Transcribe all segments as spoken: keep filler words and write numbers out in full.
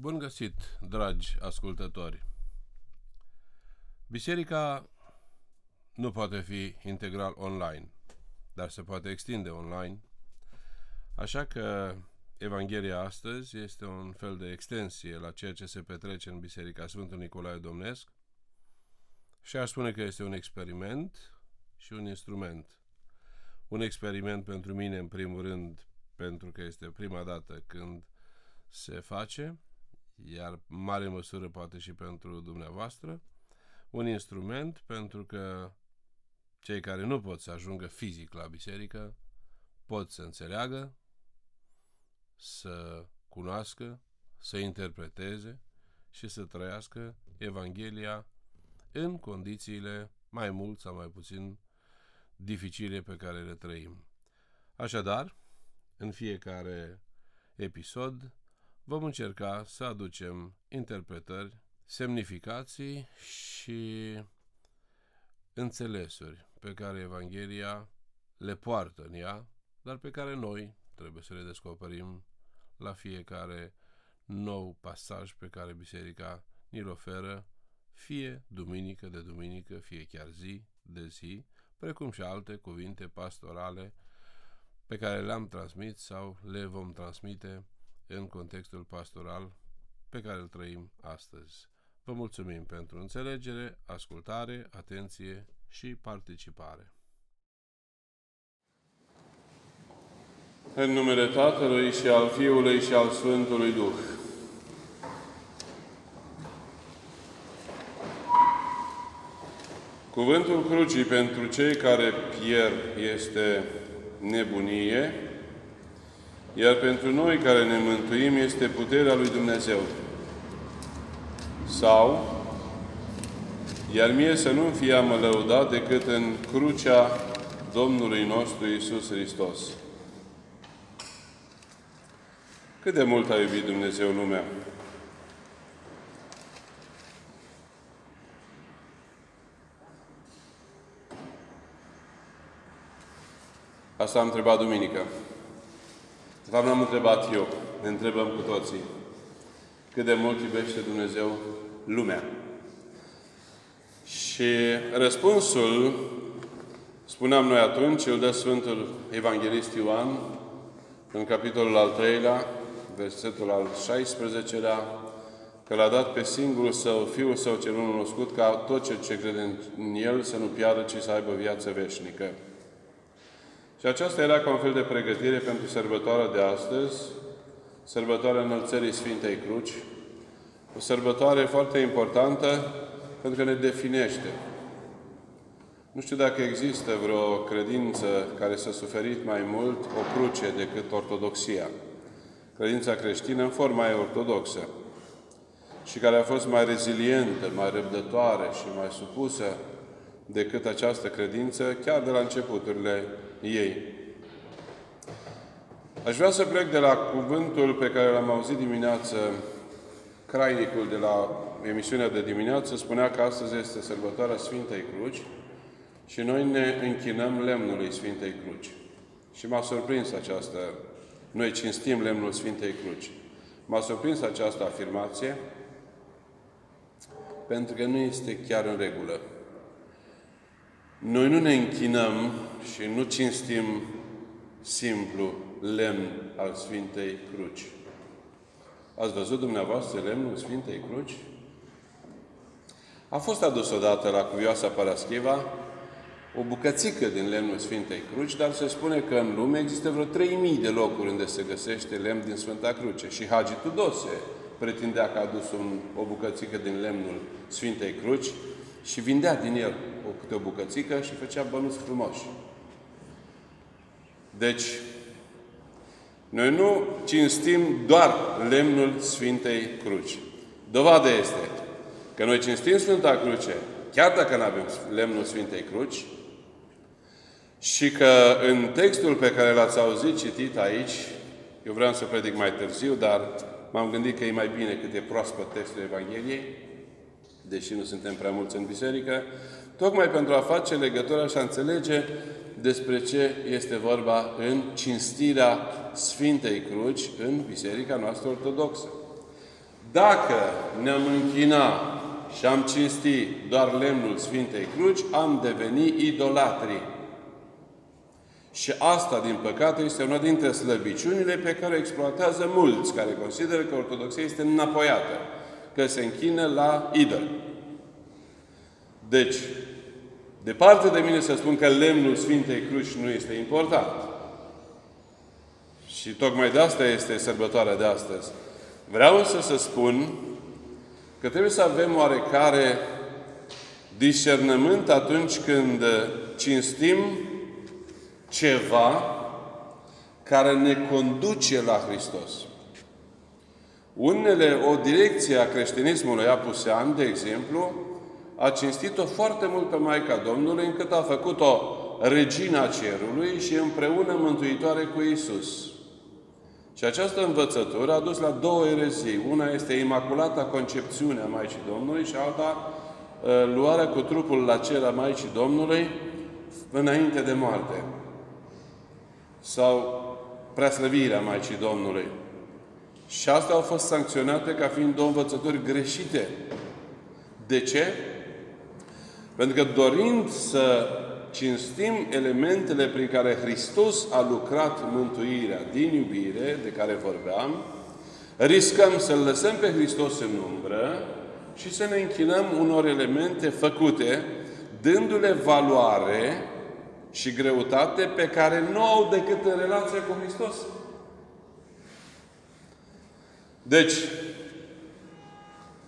Bun găsit, dragi ascultători! Biserica nu poate fi integral online, dar se poate extinde online, așa că Evanghelia astăzi este un fel de extensie la ceea ce se petrece în Biserica Sfântul Nicolae Domnesc și aș spune că este un experiment și un instrument. Un experiment pentru mine, în primul rând, pentru că este prima dată când se face, iar mare măsură poate și pentru dumneavoastră, un instrument pentru că cei care nu pot să ajungă fizic la biserică pot să înțeleagă, să cunoască, să interpreteze și să trăiască Evanghelia în condițiile mai mult sau mai puțin dificile pe care le trăim. Așadar, în fiecare episod vom încerca să aducem interpretări, semnificații și înțelesuri pe care Evanghelia le poartă în ea, dar pe care noi trebuie să le descoperim la fiecare nou pasaj pe care Biserica ni-l oferă, fie duminică de duminică, fie chiar zi de zi, precum și alte cuvinte pastorale pe care le-am transmis sau le vom transmite în contextul pastoral pe care îl trăim astăzi. Vă mulțumim pentru înțelegere, ascultare, atenție și participare. În numele Tatălui și al Fiului și al Sfântului Duh. Cuvântul crucii pentru cei care pierd este nebunie, iar pentru noi care ne mântuim este puterea lui Dumnezeu. Sau, iar mie să nu-mi fie amă lăudat decât în crucea Domnului nostru Iisus Hristos. Cât de mult a iubit Dumnezeu lumea! Asta am întrebat duminică. De fapt, n-am întrebat eu. Ne întrebăm cu toții. Cât de mult iubește Dumnezeu lumea? Și răspunsul, spuneam noi atunci, îl dă Sfântul Evanghelist Ioan în capitolul al treilea, versetul al șaisprezecelea, că l-a dat pe singurul Său, Fiul Său cel Unănăscut, ca tot cel ce crede în El să nu piară, ci să aibă viață veșnică. Și aceasta era ca un fel de pregătire pentru sărbătoarea de astăzi, sărbătoarea Înălțării Sfintei Cruci, o sărbătoare foarte importantă pentru că ne definește. Nu știu dacă există vreo credință care s-a suferit mai mult o cruce decât ortodoxia. Credința creștină în forma ei ortodoxă și care a fost mai rezilientă, mai răbdătoare și mai supusă decât această credință chiar de la începuturile ei. Aș vrea să plec de la cuvântul pe care l-am auzit dimineață. Crainicul de la emisiunea de dimineață spunea că astăzi este sărbătoarea Sfintei Cruci și noi ne închinăm lemnului Sfintei Cruci. Și m-a surprins această... Noi cinstim lemnul Sfintei Cruci. M-a surprins această afirmație pentru că nu este chiar în regulă. Noi nu ne închinăm și nu cinstim simplu lemn al Sfintei Cruci. Ați văzut dumneavoastră lemnul Sfintei Cruci? A fost adus odată la cuvioasa Parascheva o bucățică din lemnul Sfintei Cruci, dar se spune că în lume există vreo trei mii de locuri unde se găsește lemn din Sfânta Cruce. Și Hagi Tudose pretindea că a adus un, o bucățică din lemnul Sfintei Cruci și vindea din el o, câte o bucățică și făcea bănuți frumoși. Deci, noi nu cinstim doar lemnul Sfintei Cruci. Dovada este că noi cinstim Sfânta Cruce, chiar dacă nu avem lemnul Sfintei Cruci, și că în textul pe care l-ați auzit citit aici, eu vreau să predic mai târziu, dar m-am gândit că e mai bine cât e proaspăt textul Evangheliei, deși nu suntem prea mulți în biserică, tocmai pentru a face legătura și a înțelege despre ce este vorba în cinstirea Sfintei Cruci în Biserica noastră ortodoxă. Dacă ne-am închinat și am cinstit doar lemnul Sfintei Cruci, am devenit idolatri. Și asta, din păcate, este una dintre slăbiciunile pe care o exploatează mulți, care consideră că ortodoxia este înapoiată, că se închină la idol. Deci, departe de mine să spun că lemnul Sfintei Cruci nu este important. Și tocmai de asta este sărbătoarea de astăzi. Vreau însă să spun că trebuie să avem oarecare discernământ atunci când cinstim ceva care ne conduce la Hristos. Unele, o direcție a creștinismului apusean, de exemplu, a cinstit-o foarte mult pe Maica Domnului, încât a făcut-o Regina Cerului și împreună Mântuitoare cu Iisus. Și această învățătură a dus la două erezii. Una este Imaculata Concepțiune a Maicii Domnului și alta luarea cu trupul la cer a Maicii Domnului înainte de moarte. Sau preaslăvirea Maicii Domnului. Și astea au fost sancționate ca fiind două învățături greșite. De ce? Pentru că dorind să cinstim elementele prin care Hristos a lucrat mântuirea din iubire, de care vorbeam, riscăm să-L lăsăm pe Hristos în umbră și să ne închinăm unor elemente făcute, dându-le valoare și greutate pe care nu au decât în relația cu Hristos. Deci,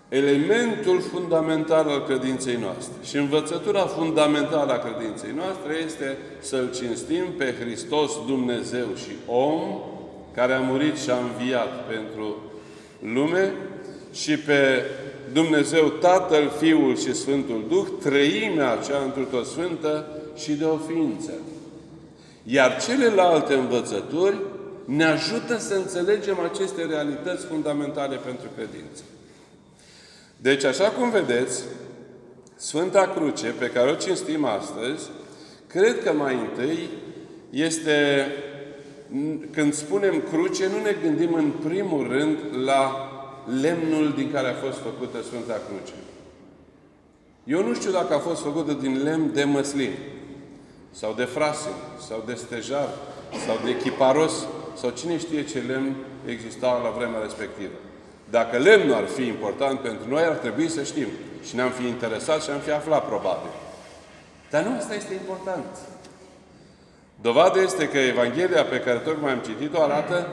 elementul fundamental al credinței noastre și învățătura fundamentală a credinței noastre este să-L cinstim pe Hristos, Dumnezeu și om, care a murit și a înviat pentru lume, și pe Dumnezeu Tatăl, Fiul și Sfântul Duh, treimea aceea întruto sfântă și de o ființă. Iar celelalte învățături ne ajută să înțelegem aceste realități fundamentale pentru credință. Deci, așa cum vedeți, Sfânta Cruce, pe care o cinstim astăzi, cred că mai întâi este, când spunem cruce, nu ne gândim în primul rând la lemnul din care a fost făcută Sfânta Cruce. Eu nu știu dacă a fost făcută din lemn de măslin, sau de frasin, sau de stejar, sau de chiparos, sau cine știe ce lemn exista la vremea respectivă. Dacă lemnul ar fi important pentru noi, ar trebui să știm. Și ne-am fi interesat și am fi aflat, probabil. Dar nu asta este important. Dovada este că Evanghelia pe care tocmai am citit-o arată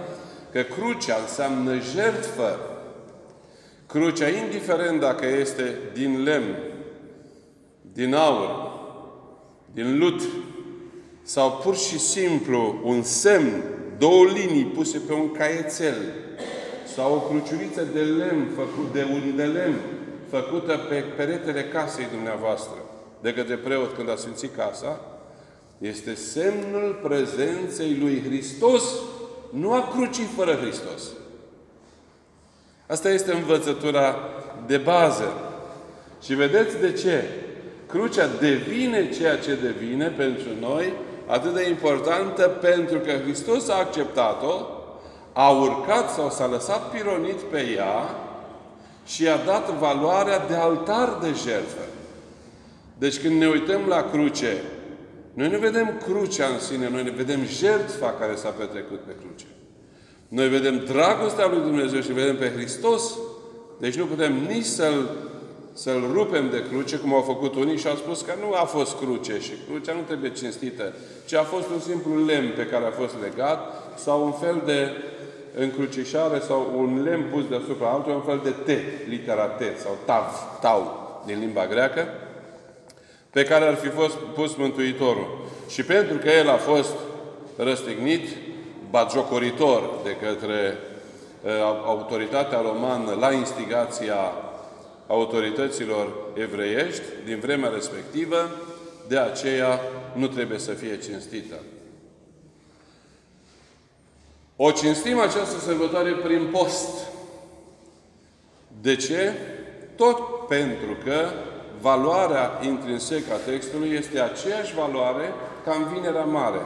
că crucea înseamnă jertfă. Crucea, indiferent dacă este din lemn, din aur, din lut, sau pur și simplu un semn, două linii puse pe un caietel, sau o cruciuliță de lemn, făcut, de un de lemn, făcută pe peretele casei dumneavoastră, de către preot când a sfințit casa, este semnul prezenței lui Hristos, nu a crucii fără Hristos. Asta este învățătura de bază. Și vedeți de ce? Crucea devine ceea ce devine pentru noi, atât de importantă, pentru că Hristos a acceptat-o, a urcat sau s-a lăsat pironit pe ea și i-a dat valoarea de altar de jertfă. Deci când ne uităm la cruce, noi nu vedem crucea în sine, noi ne vedem jertfa care s-a petrecut pe cruce. Noi vedem dragostea lui Dumnezeu și vedem pe Hristos. Deci nu putem nici să-L să-l rupem de cruce, cum au făcut unii și au spus că nu a fost cruce și crucea nu trebuie cinstită, ci a fost un simplu lemn pe care a fost legat sau un fel de încrucișare sau un lemn pus deasupra altuia, un fel de T, litera T, sau tav, tau, din limba greacă, pe care ar fi fost pus Mântuitorul. Și pentru că El a fost răstignit, batjocoritor de către uh, autoritatea romană la instigația autorităților evreiești din vremea respectivă, de aceea nu trebuie să fie cinstită. O cinstim această sărbătoare prin post. De ce? Tot pentru că valoarea intrinsecă a textului este aceeași valoare ca în Vinerea Mare.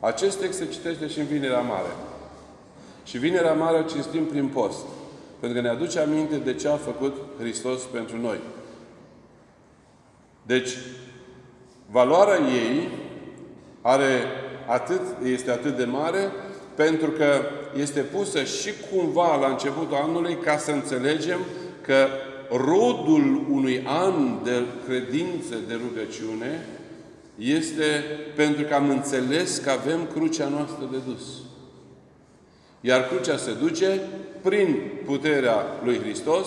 Acest text se citește și în Vinerea Mare. Și Vinerea Mare o cinstim prin post. pentru că ne aduce aminte de ce a făcut Hristos pentru noi. Deci, valoarea ei are atât, este atât de mare, pentru că este pusă și cumva la începutul anului ca să înțelegem că rodul unui an de credință, de rugăciune, este pentru că am înțeles că avem crucea noastră de dus. Iar crucea se duce prin puterea lui Hristos,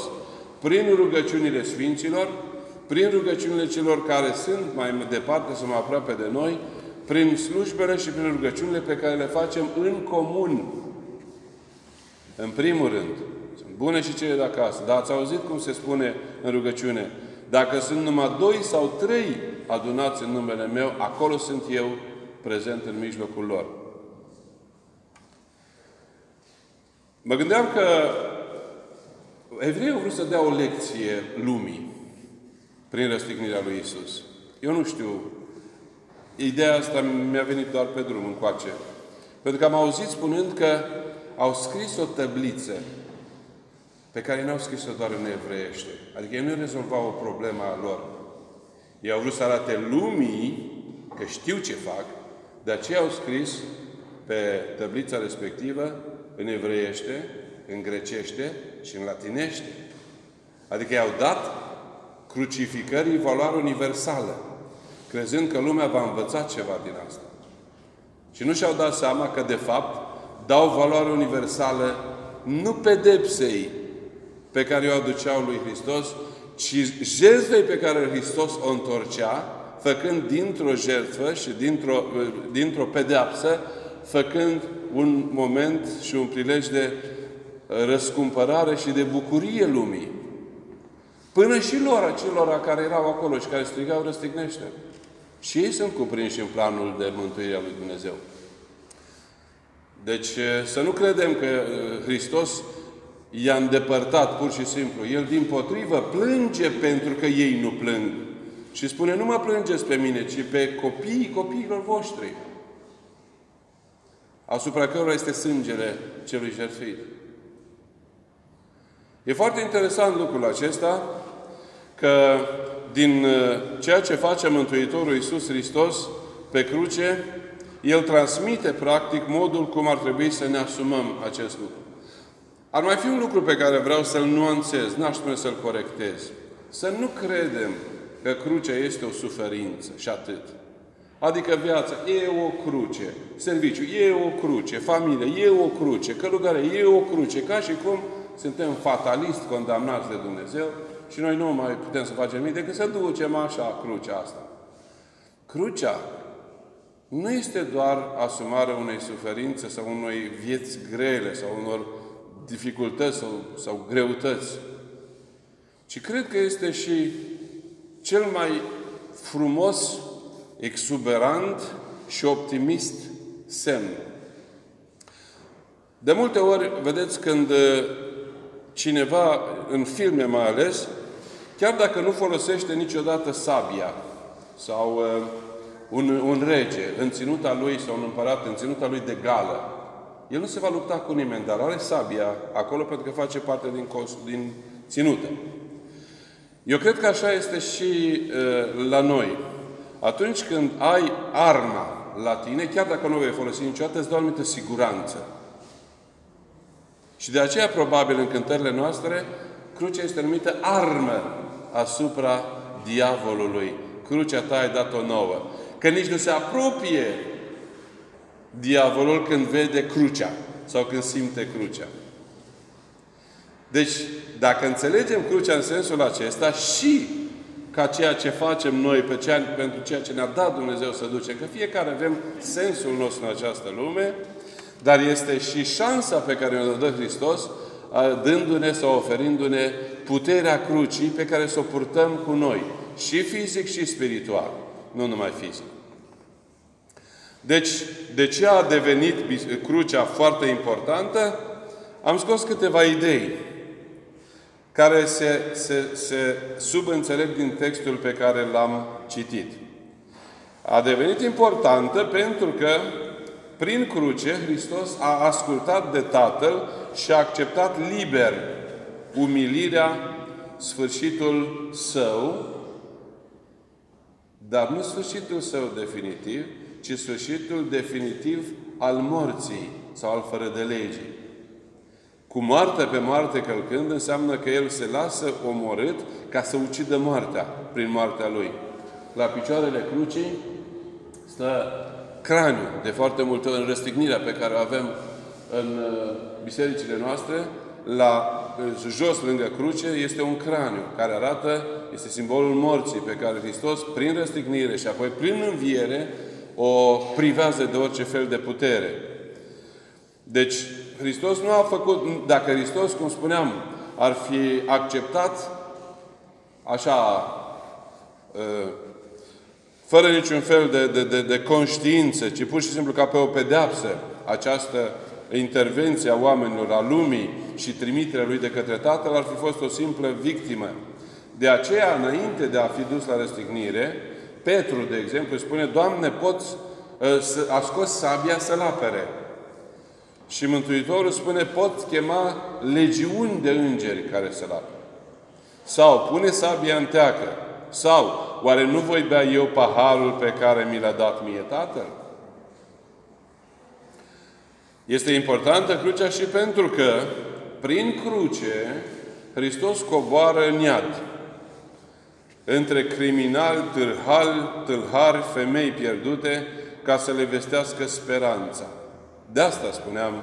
prin rugăciunile Sfinților, prin rugăciunile celor care sunt mai departe sau mai aproape de noi, prin slujbele și prin rugăciunile pe care le facem în comun. În primul rând, sunt bune și cele de acasă, dar ați auzit cum se spune în rugăciune? Dacă sunt numai doi sau trei adunați în numele meu, acolo sunt eu prezent în mijlocul lor. Mă gândeam că evreii au vrut să dea o lecție lumii prin răstignirea lui Isus. Eu nu știu. Ideea asta mi-a venit doar pe drum încoace. Pentru că am auzit spunând că au scris o tabliță pe care n-au scris-o doar în evreiește. Adică ei nu rezolvau o problemă a lor. Ei au vrut să arate lumii că știu ce fac, de aceea au scris pe tablița respectivă în evreiește, în grecește și în latinește. Adică i-au dat crucificării valoare universală, crezând că lumea va învăța ceva din asta. Și nu și-au dat seama că, de fapt, dau valoare universală nu pedepsei pe care o aduceau lui Hristos, ci jertfei pe care Hristos o întorcea, făcând dintr-o jertfă și dintr-o, dintr-o pedeapsă, făcând un moment și un prilej de răscumpărare și de bucurie lumii. Până și lor, acelora care erau acolo și care strigau, răstignește. Și ei sunt cuprinși în planul de mântuire a lui Dumnezeu. Deci să nu credem că Hristos i-a îndepărtat pur și simplu. El, dimpotrivă, plânge pentru că ei nu plâng. Și spune, nu mă plângeți pe mine, ci pe copiii copiilor voștri, asupra cărora este sângele celui jertfit. E foarte interesant lucrul acesta, că din ceea ce face Mântuitorul Iisus Hristos pe cruce, El transmite, practic, modul cum ar trebui să ne asumăm acest lucru. Ar mai fi un lucru pe care vreau să-l nuanțez, n-aș spune să-l corectez. Să nu credem că crucea este o suferință și atât. Adică viața e o cruce, serviciu e o cruce, familie e o cruce, călugare e o cruce, ca și cum suntem fatalist condamnați de Dumnezeu și noi nu mai putem să facem nimic decât să ducem așa crucea asta. Crucea nu este doar asumarea unei suferințe sau unei vieți grele sau unor dificultăți sau, sau greutăți, ci cred că este și cel mai frumos, exuberant și optimist semn. De multe ori, vedeți, când cineva, în filme mai ales, chiar dacă nu folosește niciodată sabia sau uh, un, un rege în ținuta lui sau un împărat în ținuta lui de gală, el nu se va lupta cu nimeni, dar are sabia acolo pentru că face parte din, din ținută. Eu cred că așa este și uh, la noi. Atunci când ai arma la tine, chiar dacă nu o vei folosi niciodată, îți dă o anumită siguranță. Și de aceea, probabil, în cântările noastre, crucea este numită armă asupra diavolului. Crucea ta ai dat-o nouă. Că nici nu se apropie diavolul când vede crucea sau când simte crucea. Deci, dacă înțelegem crucea în sensul acesta și ca ceea ce facem noi pe ceea, pentru ceea ce ne-a dat Dumnezeu să duce, că fiecare avem sensul nostru în această lume, dar este și șansa pe care ne-o dă Hristos, dându-ne sau oferindu-ne puterea crucii pe care să o purtăm cu noi. Și fizic și spiritual. Nu numai fizic. Deci, de ce a devenit crucea foarte importantă? Am scos câteva idei care se, se, se subînțeleg din textul pe care l-am citit. A devenit importantă pentru că prin cruce, Hristos a ascultat de Tatăl și a acceptat liber umilirea, sfârșitul său, dar nu sfârșitul său definitiv, ci sfârșitul definitiv al morții sau al fără de legii. Cu moarte pe moarte călcând, înseamnă că El se lasă omorât ca să ucidă moartea prin moartea Lui. La picioarele crucii stă craniul. De foarte multe ori, în răstignirea pe care o avem în bisericile noastre, la jos lângă cruce, este un craniu care arată, este simbolul morții pe care Hristos, prin răstignire și apoi prin înviere, o privează de orice fel de putere. Deci, Hristos nu a făcut... Dacă Hristos, cum spuneam, ar fi acceptat așa, fără niciun fel de, de, de, de conștiință, ci pur și simplu ca pe o pedeapsă, această intervenție a oamenilor, a lumii și trimiterea Lui de către Tatăl, ar fi fost o simplă victimă. De aceea, înainte de a fi dus la răstignire, Petru, de exemplu, spune: Doamne, poți, a scos sabia să-L apere. Și Mântuitorul spune: pot chema legiuni de îngeri care să-L apere. Sau pune sabia în teacă. Sau, oare nu voi bea eu paharul pe care mi l-a dat mie Tatăl? Este importantă crucea și pentru că prin cruce Hristos coboară în iad. Între criminali, tâlhari, tâlhari, femei pierdute, ca să le vestească speranța. De asta spuneam,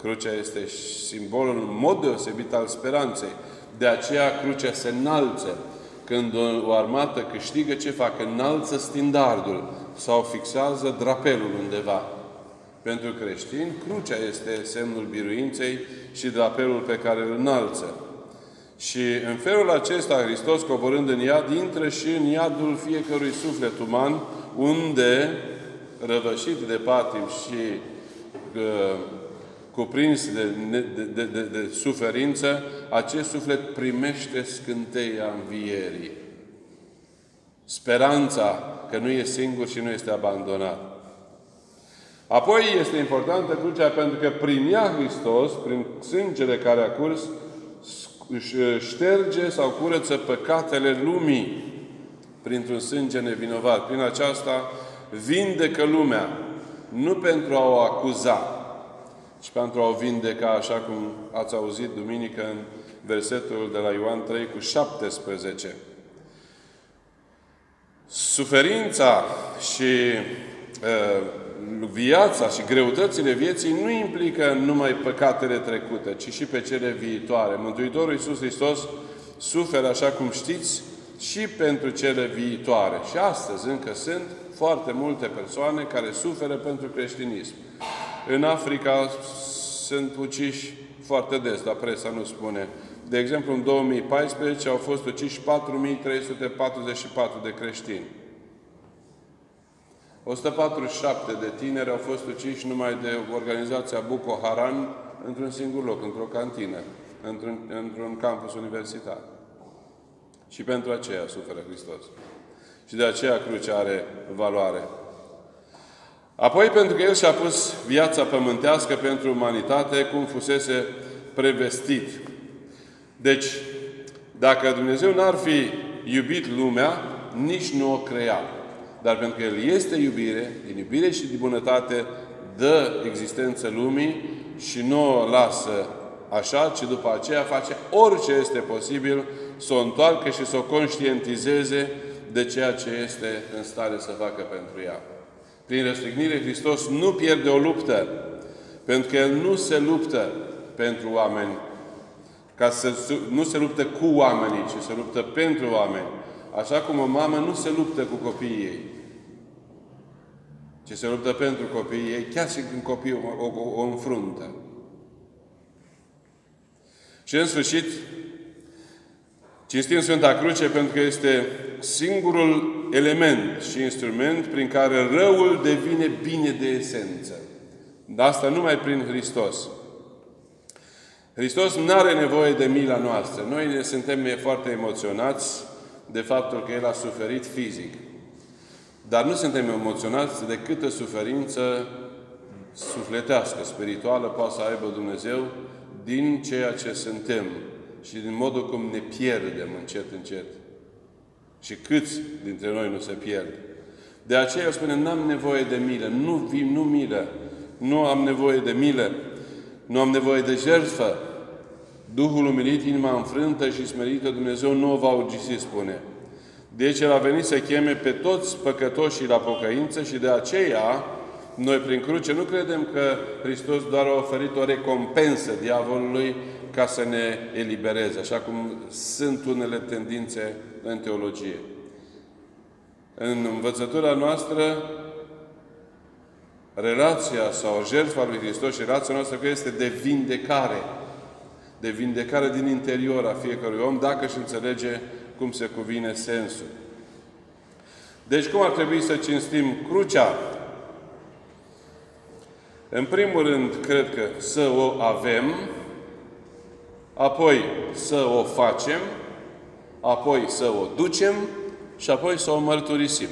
crucea este simbolul în mod deosebit al speranței. De aceea crucea se înalță. Când o armată câștigă, ce fac? Înalță stindardul sau fixează drapelul undeva. Pentru creștini, crucea este semnul biruinței și drapelul pe care îl înalță. Și în felul acesta, Hristos, coborând în iad, intră și în iadul fiecărui suflet uman, unde, răvășit de patim și uh, cuprins de, de, de, de, de suferință, acest suflet primește scânteia învierii. Speranța că nu e singur și nu este abandonat. Apoi este importantă crucea pentru că prin ea Hristos, prin sângele care a curs, își șterge sau curăță păcatele lumii printr-un sânge nevinovat. Prin aceasta vindecă lumea. Nu pentru a o acuza, ci pentru a o vindeca, așa cum ați auzit duminică în versetul de la Ioan trei cu șaptesprezece. Suferința și uh, viața și greutățile vieții nu implică numai păcatele trecute, ci și pe cele viitoare. Mântuitorul Iisus Hristos suferă, așa cum știți, și pentru cele viitoare. Și astăzi încă sunt foarte multe persoane care suferă pentru creștinism. În Africa sunt uciși foarte des, dar presa nu spune. De exemplu, în două mii paisprezece au fost uciși patru mii trei sute patruzeci și patru de creștini. o sută patruzeci și șapte de tineri au fost uciși numai de organizația Boko Haram într-un singur loc, într-o cantină, într-un, într-un campus universitar. Și pentru aceea suferă Hristos. Și de aceea crucea are valoare. Apoi, pentru că El și-a pus viața pământească pentru umanitate, cum fusese prevestit. Deci, dacă Dumnezeu n-ar fi iubit lumea, nici nu o crea. Dar pentru că El este iubire, din iubire și din bunătate, dă existență lumii și nu o lasă așa, ci după aceea face orice este posibil să o întoarcă și să o conștientizeze de ceea ce este în stare să facă pentru ea. Prin răstignire, Hristos nu pierde o luptă, pentru că El nu se luptă pentru oameni, ca să nu se luptă cu oamenii, ci se luptă pentru oameni. Așa cum o mamă nu se luptă cu copiii ei, ci se luptă pentru copiii ei, chiar și când copiii o, o, o înfruntă. Și în sfârșit, cinstim Sfânta Cruce pentru că este singurul element și instrument prin care răul devine bine de esență. Dar asta numai prin Hristos. Hristos nu are nevoie de mila noastră. Noi ne suntem foarte emoționați de faptul că El a suferit fizic. Dar nu suntem emoționați de câtă suferință sufletească, spirituală, poate să aibă Dumnezeu din ceea ce suntem. și din modul cum ne pierdem încet, încet. Și câți dintre noi nu se pierd. De aceea spune, n-am nevoie de milă. Nu vin, nu milă. Nu am nevoie de milă. Nu am nevoie de jertfă. Duhul umilit, inima înfrântă și smerită, Dumnezeu nu o va urgisi, spune. Deci El a venit să cheme pe toți păcătoșii la pocăință și de aceea noi prin cruce nu credem că Hristos doar a oferit o recompensă diavolului ca să ne elibereze, așa cum sunt unele tendințe în teologie. În învățătura noastră, relația sau jertfa lui Hristos și relația noastră cu El este de vindecare. De vindecare din interior a fiecărui om, dacă își înțelege cum se cuvine sensul. Deci cum ar trebui să cinstim crucea? În primul rând, cred că să o avem, apoi să o facem, apoi să o ducem și apoi să o mărturisim.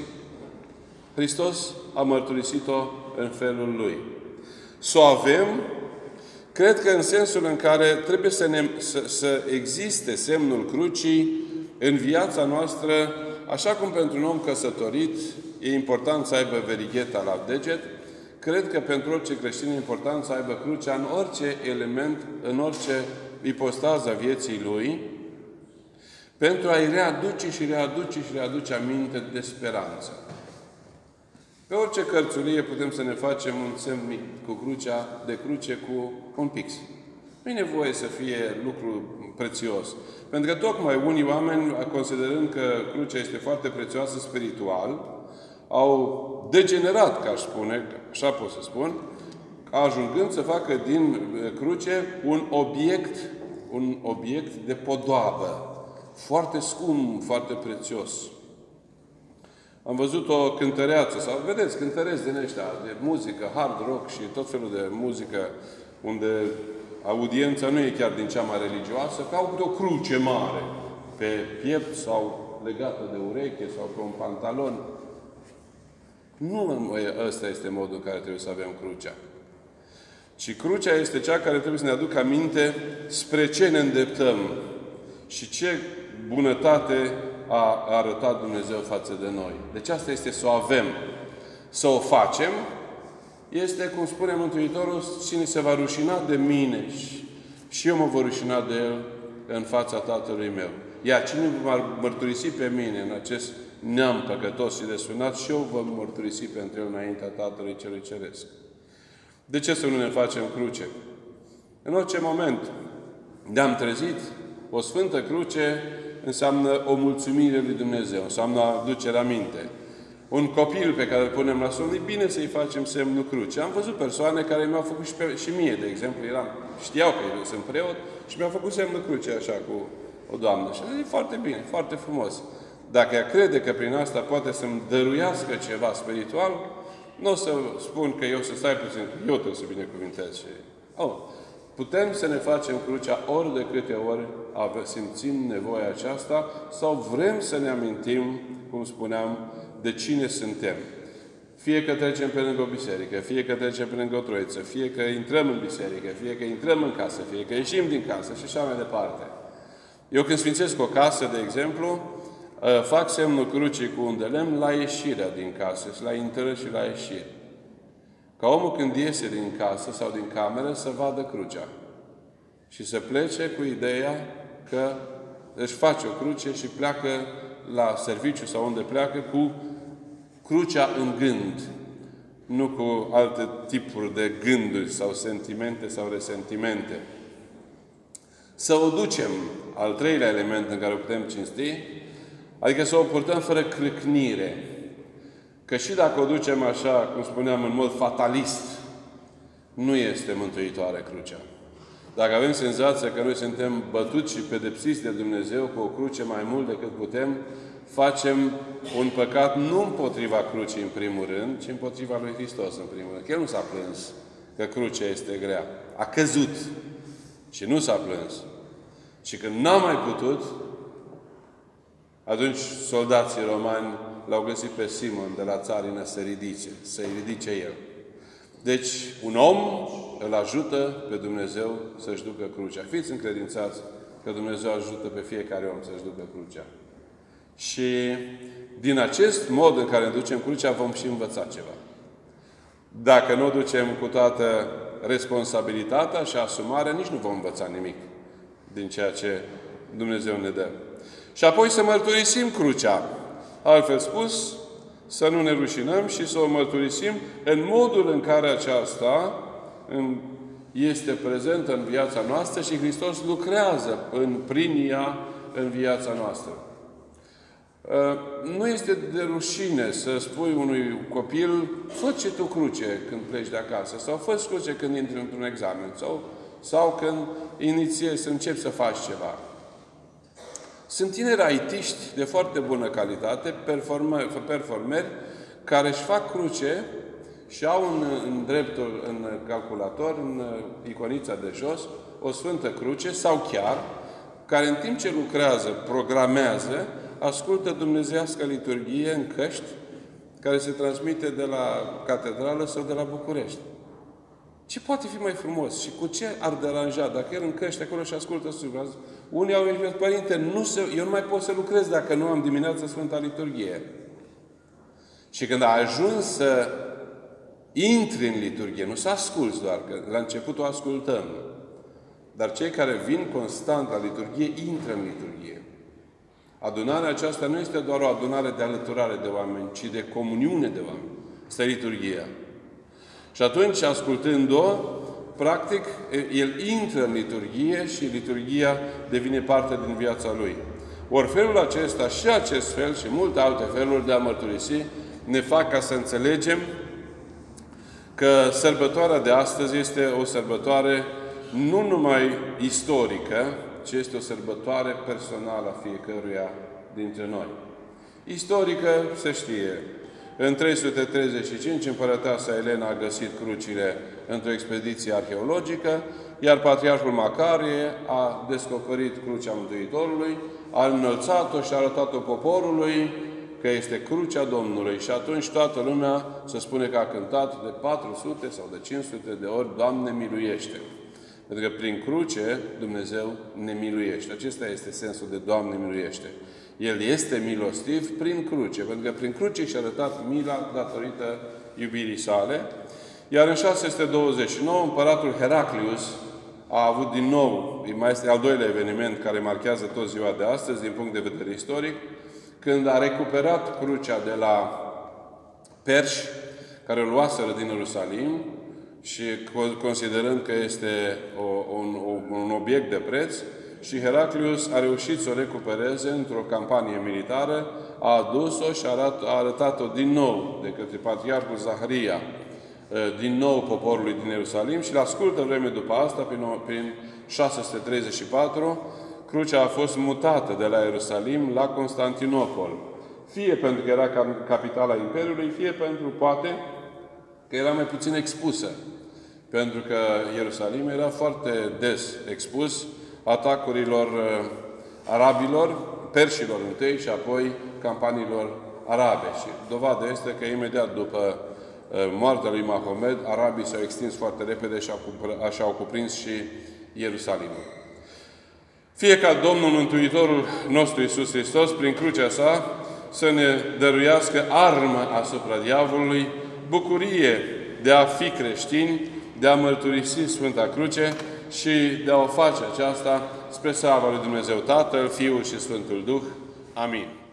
Hristos a mărturisit-o în felul Lui. Să o avem, cred că în sensul în care trebuie să, ne, să, să existe semnul crucii în viața noastră, așa cum pentru un om căsătorit e important să aibă verigheta la deget, cred că pentru orice creștin e important să aibă crucea în orice element, în orice ipostază a vieții lui, pentru a-i readuce și readuce și readuce aminte de speranță. Pe orice cărțulie putem să ne facem un semn mic cu crucea, de cruce cu un pix. Nu e nevoie să fie lucru prețios. Pentru că tocmai unii oameni, considerând că crucea este foarte prețioasă spiritual, au degenerat, ca aș spune, așa pot să spun, ajungând să facă din cruce un obiect, un obiect de podoabă. Foarte scump, foarte prețios. Am văzut o cântăreață, sau vedeți, cântăreți din ăștia, de muzică, hard rock și tot felul de muzică, unde audiența nu e chiar din cea mai religioasă, că au o cruce mare pe piept sau legată de ureche sau pe un pantalon. Nu ăsta este modul în care trebuie să avem crucea. Ci crucea este cea care trebuie să ne aducă aminte spre ce ne îndreptăm și ce bunătate a arătat Dumnezeu față de noi. Deci asta este să o avem. Să o facem este, cum spune Mântuitorul, cine se va rușina de mine și eu mă voi rușina de El în fața Tatălui meu. Iar cine m-ar mărturisi pe mine în acest neam păcătos și desunat, și eu vă mărturisi pentru El înaintea Tatălui Celui Ceresc. De ce să nu ne facem cruce? În orice moment ne-am trezit, o Sfântă Cruce înseamnă o mulțumire lui Dumnezeu, înseamnă aducerea aminte. Un copil pe care îl punem la somn, e bine să-i facem semnul cruce. Am văzut persoane care mi-au făcut și, pe, și mie, de exemplu, eram, știau că eu sunt preot și mi-au făcut semnul cruce așa cu o doamnă. Și a zis, foarte bine, foarte frumos. Dacă ea crede că prin asta poate să-mi dăruiască ceva spiritual, nu o să spun că eu să stai puțin, eu trebuie să binecuvintez. Și... Oh. Putem să ne facem crucea ori de câte ori simțim nevoia aceasta sau vrem să ne amintim, cum spuneam, de cine suntem. Fie că trecem pe lângă o biserică, fie că trecem pe lângă o troiță, fie că intrăm în biserică, fie că intrăm în casă, fie că ieșim din casă și așa mai departe. Eu când sfințesc o casă, de exemplu, fac semnul crucii cu un de lemn la ieșirea din casă, la intrări și la ieșire. Ca omul când iese din casă sau din cameră să vadă crucea. Și să plece cu ideea că își face o cruce și pleacă la serviciu sau unde pleacă cu crucea în gând. Nu cu alte tipuri de gânduri sau sentimente sau resentimente. Să o ducem, al treilea element în care o putem cinsti, adică să o purtăm fără crâcnire. Că și dacă o ducem așa, cum spuneam, în mod fatalist, nu este mântuitoare crucea. Dacă avem senzația că noi suntem bătuți și pedepsiți de Dumnezeu cu o cruce mai mult decât putem, facem un păcat nu împotriva crucii în primul rând, ci împotriva lui Hristos în primul rând. Că El nu s-a plâns că crucea este grea. A căzut și nu s-a plâns. Și când n-a mai putut, atunci soldații romani l-au găsit pe Simon de la țarină să ridice, să-i ridice el. Deci, un om îl ajută pe Dumnezeu să-și ducă crucea. Fiți încredințați Că Dumnezeu ajută pe fiecare om să-și ducă crucea. Și din acest mod în care ducem crucea, vom și învăța ceva. Dacă nu o ducem cu toată responsabilitatea și asumarea, nici nu vom învăța nimic din ceea ce Dumnezeu ne dă. Și apoi să mărturisim crucea. Altfel spus, să nu ne rușinăm și să o mărturisim în modul în care aceasta este prezentă în viața noastră și Hristos lucrează în, prin ea în viața noastră. Nu este de rușine să spui unui copil, fă și tu cruce când pleci de acasă, sau fă cruce când intri într-un examen, sau, sau când inițiezi, să începi să faci ceva. Sunt tineri I T-ști de foarte bună calitate, performeri, care își fac cruce și au în, în dreptul, în calculator, în iconița de jos, o Sfântă Cruce, sau chiar, care în timp ce lucrează, programează, ascultă dumnezeiască liturghie în căști, care se transmite de la catedrală sau de la București. Ce poate fi mai frumos? Și cu ce ar deranja? Dacă el în căști acolo și ascultă slujba. Unii au zis, părinte, nu se, eu nu mai pot să lucrez dacă nu am dimineața Sfânta Liturghie. Și când a ajuns să intri în liturghie, nu să asculți doar, că la început o ascultăm. Dar cei care vin constant la liturghie, intră în liturghie. Adunarea aceasta nu este doar o adunare de alăturare de oameni, ci de comuniune de oameni. Asta e liturghia. Și atunci, ascultând-o, practic, el intră în liturghie și liturghia devine parte din viața lui. Ori felul acesta și acest fel și multe alte feluri de a mărturisi ne fac ca să înțelegem că sărbătoarea de astăzi este o sărbătoare nu numai istorică, ci este o sărbătoare personală a fiecăruia dintre noi. Istorică se știe. În trei sute treizeci și cinci, împărăteasa Elena a găsit crucile într-o expediție arheologică, iar Patriarhul Macarie a descoperit crucea Mântuitorului, a înălțat-o și a arătat-o poporului că este crucea Domnului. Și atunci toată lumea se spune că a cântat de patru sute sau de cinci sute de ori, Doamne miluiește! Pentru că prin cruce Dumnezeu ne miluiește. Acesta este sensul de Doamne miluiește. El este milostiv prin cruce, pentru că prin cruce și-a arătat mila datorită iubirii sale. Iar în șase sute douăzeci și nouă, împăratul Heraclius a avut din nou, mai este al doilea eveniment care marchează tot ziua de astăzi, din punct de vedere istoric, când a recuperat crucea de la perși, care o luaseră din Ierusalim, și considerând că este o, un, un obiect de preț, și Heraclius a reușit să o recupereze într-o campanie militară, a adus-o și a arătat-o din nou de către Patriarhul Zaharia, din nou poporului din Ierusalim, și la scurtă vreme după asta, prin, prin șase sute treizeci și patru, crucea a fost mutată de la Ierusalim la Constantinopol. Fie pentru că era capitala Imperiului, fie pentru, poate, că era mai puțin expusă. Pentru că Ierusalim era foarte des expus atacurilor arabilor, perșilor întâi și apoi campaniilor arabe. Și dovada este că imediat după moartea lui Mahomed, arabii s-au extins foarte repede și așa au cuprins și Ierusalimul. Fie ca Domnul Mântuitorul nostru Iisus Hristos, prin crucea sa, să ne dăruiască armă asupra diavolului, bucurie de a fi creștini, de a mărturisi Sfânta Cruce și de a o face aceasta spre slava lui Dumnezeu Tatăl, Fiul și Sfântul Duh. Amin.